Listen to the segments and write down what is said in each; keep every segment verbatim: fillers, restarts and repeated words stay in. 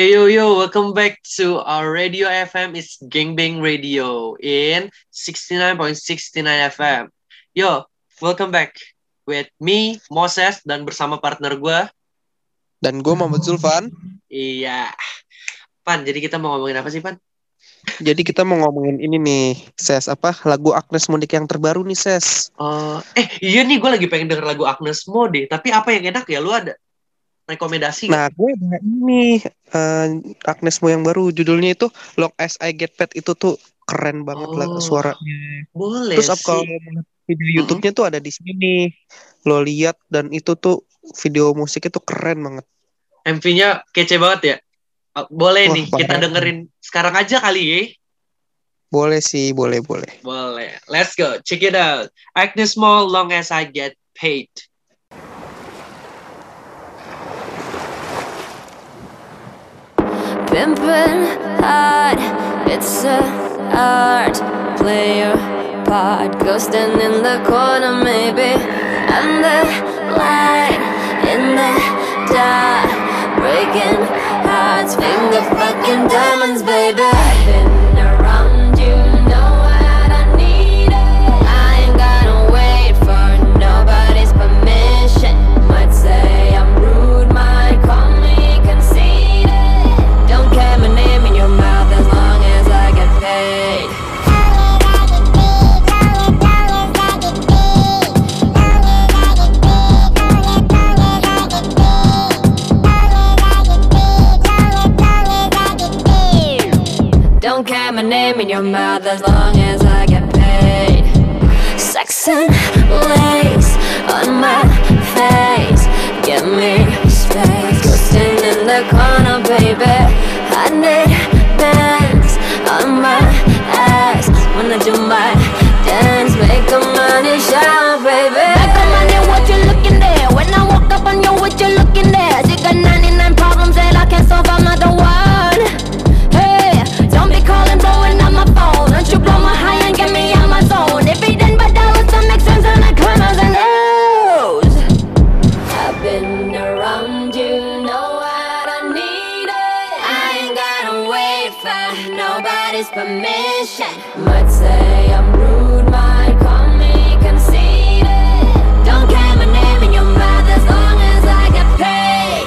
Hey yo yo, welcome back to our radio F M. It's Gangbang Radio in sixty-nine point six nine F M. Yo, welcome back with me Moses dan bersama partner gue dan gue Muhammad Zulfan. Iya, Pan. Jadi kita mau ngomongin apa sih, Pan? Jadi kita mau ngomongin ini nih, Ses, apa lagu Agnez Monica yang terbaru nih, Ses? Uh, eh iya nih, gue lagi pengen denger lagu Agnez Monica. Tapi apa yang enak ya, lu ada rekomendasi? Nah, gue ada ini uh, Agnez Mo yang baru, judulnya itu Long as I Get Paid. Itu tuh keren banget oh, lah suaranya. Boleh. Terus apa kalau video YouTube-nya mm-hmm. tuh ada di sini. Lo lihat, dan itu tuh video musiknya tuh keren banget. M V-nya kece banget ya. Boleh. Wah, nih kita dengerin banget sekarang aja kali ya. Boleh sih, boleh boleh. Boleh. Let's go. Check it out. Agnez Mo, Long as I Get Paid. Pimpin' hard, it's a art. Play your part, go stand in the corner maybe. And the light in the dark, breaking hearts, finger fucking diamonds, baby. I've been around you, know what I needed. I ain't gotta wait for nobody's permission. Might say I'm rude, might call me conceited. Don't care my name in your mouth as long as I get paid. Don't care my name in your mouth as long as I get paid. Sex and lace on my face, give me space. Go stand in the corner, baby. I need bands on my ass when I do my dance. Make a money shower, baby. Make a money, what you looking there? When I walk up on you, what you looking there? You got ninety-nine problems that I can't solve, I'm not the one. Callin', blowin' on my phone. Don't you blow my high and get me out my zone. If it didn't but dollars don't make sense on the commas and O's. I've been around you, know what I needed. I ain't gotta wait for nobody's permission. Might say I'm rude, might call me conceited. Don't care my name in your mouth as long as I get paid.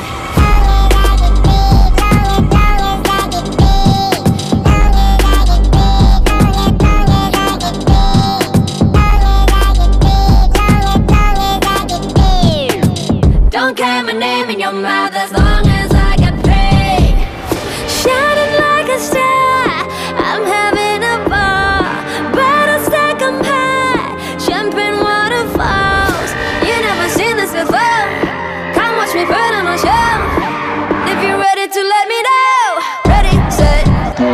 Don't care my name in your mouth as long as I get paid. Shining like a star, I'm having a ball. Bottles that come high, champagne waterfalls. You never seen this before. Come watch me put on a show. If you're ready to let me know. Ready, set, go.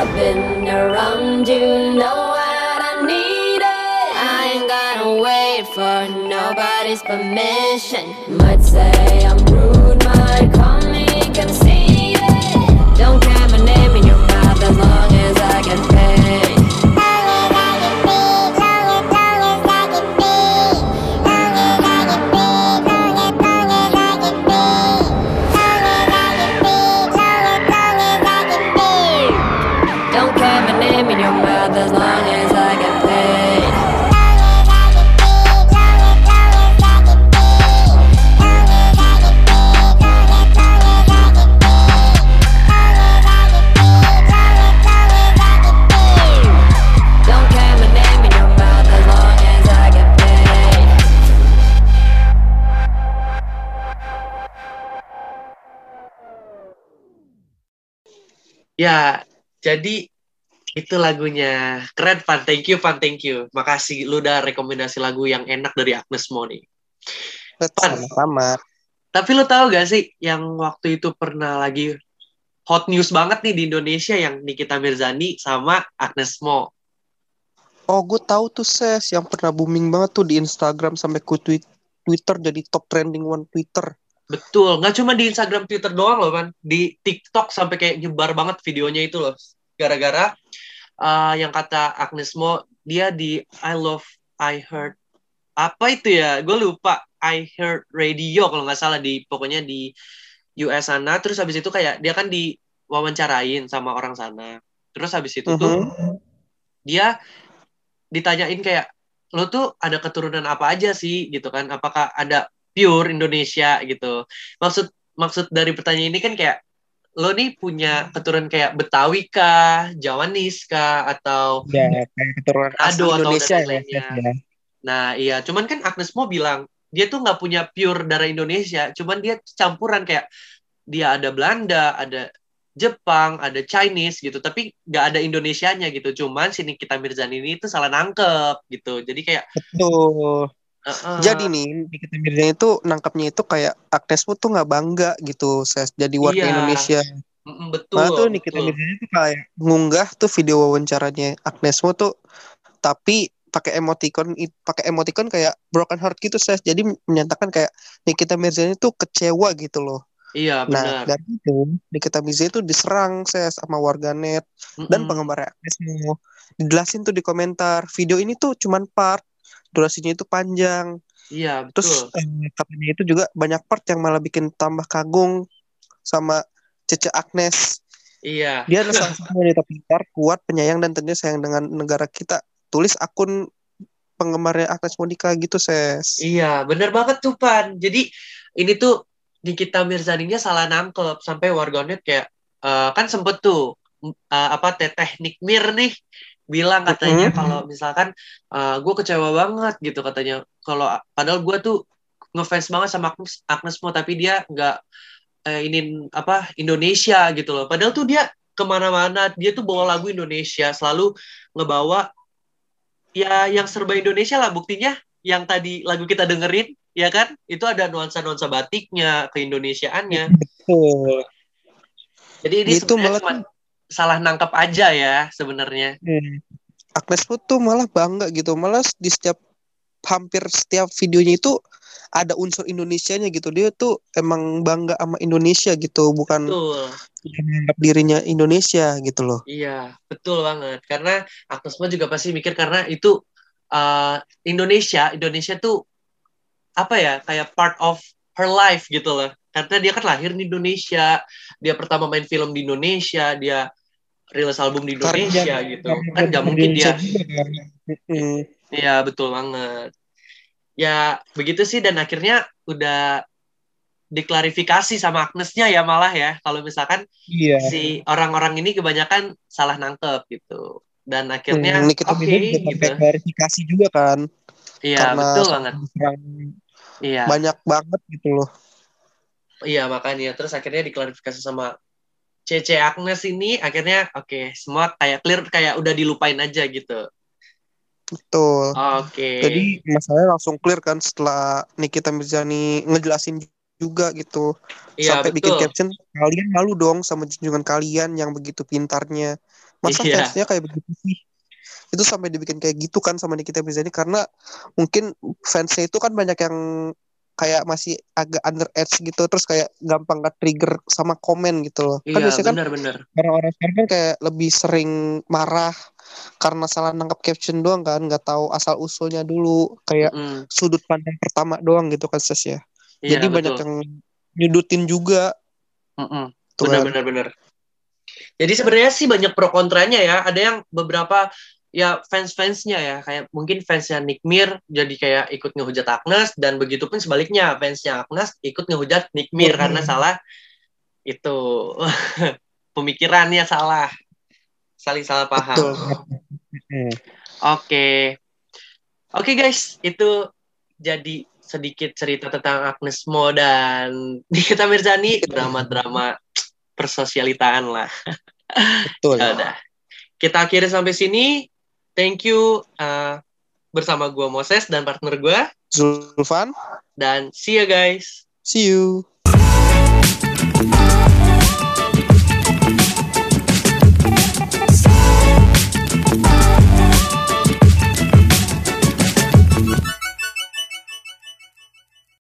I've been around you, know what I needed. I ain't gotta wait for nobody's permission. Might say I'm rude, might call me conceited. Don't care my name in your mouth as long as I get paid. Don't care my name in your mouth as long as I get paid. Ya, jadi itu lagunya. Keren, Pan. Thank you, Pan. Thank you. Makasih lu udah rekomendasi lagu yang enak dari Agnez Mo nih. Pan, sama. Tapi lu tahu gak sih yang waktu itu pernah lagi hot news banget nih di Indonesia yang Nikita Mirzani sama Agnez Mo? Oh, gue tahu tuh, Ses. Yang pernah booming banget tuh di Instagram sampai ke Twitter, jadi top trending one Twitter. Betul, nggak cuma di Instagram, Twitter doang loh, Pan. Di TikTok sampai kayak nyebar banget videonya itu loh. Gara-gara uh, yang kata Agnez Mo, dia di I love, I heart. Apa itu ya? Gue lupa. I Heart Radio kalau nggak salah. Di pokoknya di U S sana, terus habis itu kayak dia kan diwawancarain sama orang sana. Terus habis itu tuh uh-huh. dia ditanyain kayak, lo tuh ada keturunan apa aja sih gitu kan? Apakah ada pure Indonesia gitu? Maksud maksud dari pertanyaan ini kan kayak lo nih punya keturunan kayak Betawi kah, Jawanis kah, atau ya, keturunan asli Indonesia atau dan lainnya. Ya, ya. Nah iya, cuman kan Agnez mau bilang dia tuh nggak punya pure darah Indonesia, cuman dia campuran kayak dia ada Belanda, ada Jepang, ada Chinese gitu, tapi nggak ada Indonesianya gitu. Cuman si Nikita Mirzani ini tuh salah nangkep gitu, jadi kayak betul. Uh-uh. Jadi nih Nikita Mirzani itu nangkapnya itu kayak Agnez Mo tuh nggak bangga gitu ses, jadi warga iya. Indonesia. Mm-mm, betul. Malah tuh Nikita Mirzani tuh kayak ngunggah tuh video wawancaranya Agnez Mo tuh, tapi pakai emoticon, pakai emoticon kayak broken heart gitu ses, jadi menyatakan kayak Nikita Mirzani tuh kecewa gitu loh. Iya benar. Nah dari itu Nikita Mirzani tuh diserang ses sama warganet mm-mm. dan penggemar Agnez Mo. Dijelasin tuh di komentar video ini tuh cuman part. Durasinya itu panjang. Iya, betul. Terus eh, katanya itu juga banyak part yang malah bikin tambah kagum sama Cece Agnez. Iya. Dia adalah salah satu wanita pintar, kuat, penyayang dan tentunya sayang dengan negara kita. Tulis akun penggemarnya Agnez Monica gitu, ses. Iya, benar banget tuh, Pan. Jadi ini tuh Nikita Mirzaninya salah nangkep sampai warganet kayak uh, kan sempet tuh uh, apa teteh Nikmir nih bilang katanya mm-hmm. kalau misalkan uh, gue kecewa banget gitu katanya, kalau padahal gue tuh ngefans banget sama Agnez Mo tapi dia nggak eh, ingin apa Indonesia gitu loh, padahal tuh dia kemana-mana dia tuh bawa lagu Indonesia, selalu ngebawa ya yang serba Indonesia lah, buktinya yang tadi lagu kita dengerin ya kan itu ada nuansa-nuansa batiknya keindonesiaannya. Betul. Jadi ini itu sebenarnya salah nangkep aja ya sebenarnya. Hmm. Agnez Mo tuh malah bangga gitu, malah di setiap hampir setiap videonya itu ada unsur Indonesianya gitu. Dia tuh emang bangga sama Indonesia gitu, bukan menganggap dirinya Indonesia gitu loh. Iya, betul banget. Karena Agnez Mo juga pasti mikir karena itu uh, Indonesia, Indonesia tuh apa ya? Kayak part of her life gitu loh. Karena dia kan lahir di Indonesia, dia pertama main film di Indonesia, dia rilis album di Indonesia karena gitu kan nggak mungkin dia iya betul banget ya begitu sih. Dan akhirnya udah diklarifikasi sama Agneznya ya malah ya kalau misalkan yeah. si orang-orang ini kebanyakan salah nangkep gitu dan akhirnya hmm, oke okay, gitu klarifikasi juga kan iya betul banget iya banyak banget gitu loh iya makanya terus akhirnya diklarifikasi sama Cece Agnez ini akhirnya oke okay, semua kayak clear kayak udah dilupain aja gitu. Betul. Oke. Okay. Jadi masalahnya langsung clear kan setelah Nikita Mirzani ngejelasin juga gitu ya, sampai betul. Bikin caption kalian malu dong sama junjungan kalian yang begitu pintarnya. Masa iya. fansnya kayak begitu sih? Itu sampai dibikin kayak gitu kan sama Nikita Mirzani karena mungkin fansnya itu kan banyak yang kayak masih agak underage gitu, terus kayak gampang nge-trigger sama komen gitu loh. Iya, kan biasanya bener, kan bener. Orang-orang sekarang kan kayak lebih sering marah karena salah nangkap caption doang kan, nggak tahu asal usulnya dulu, kayak mm. sudut pandang pertama doang gitu kan ses ya. Iya, jadi betul. Banyak yang nyudutin juga. Bener-bener. Jadi sebenarnya sih banyak pro kontranya ya. Ada yang beberapa ya fans-fansnya ya kayak mungkin fansnya Nikmir jadi kayak ikut ngehujat Agnez dan begitu pun sebaliknya fansnya Agnez ikut ngehujat Nikmir mm-hmm. karena salah itu pemikirannya salah saling salah paham. Oke okay. oke okay, guys itu jadi sedikit cerita tentang Agnez Mo dan Nikita Mirzani drama-drama persosialitaan lah. Betul. Udah kita akhiri sampai sini. Thank you uh, bersama gue Moses dan partner gue Zulfan. Dan see you guys. See you.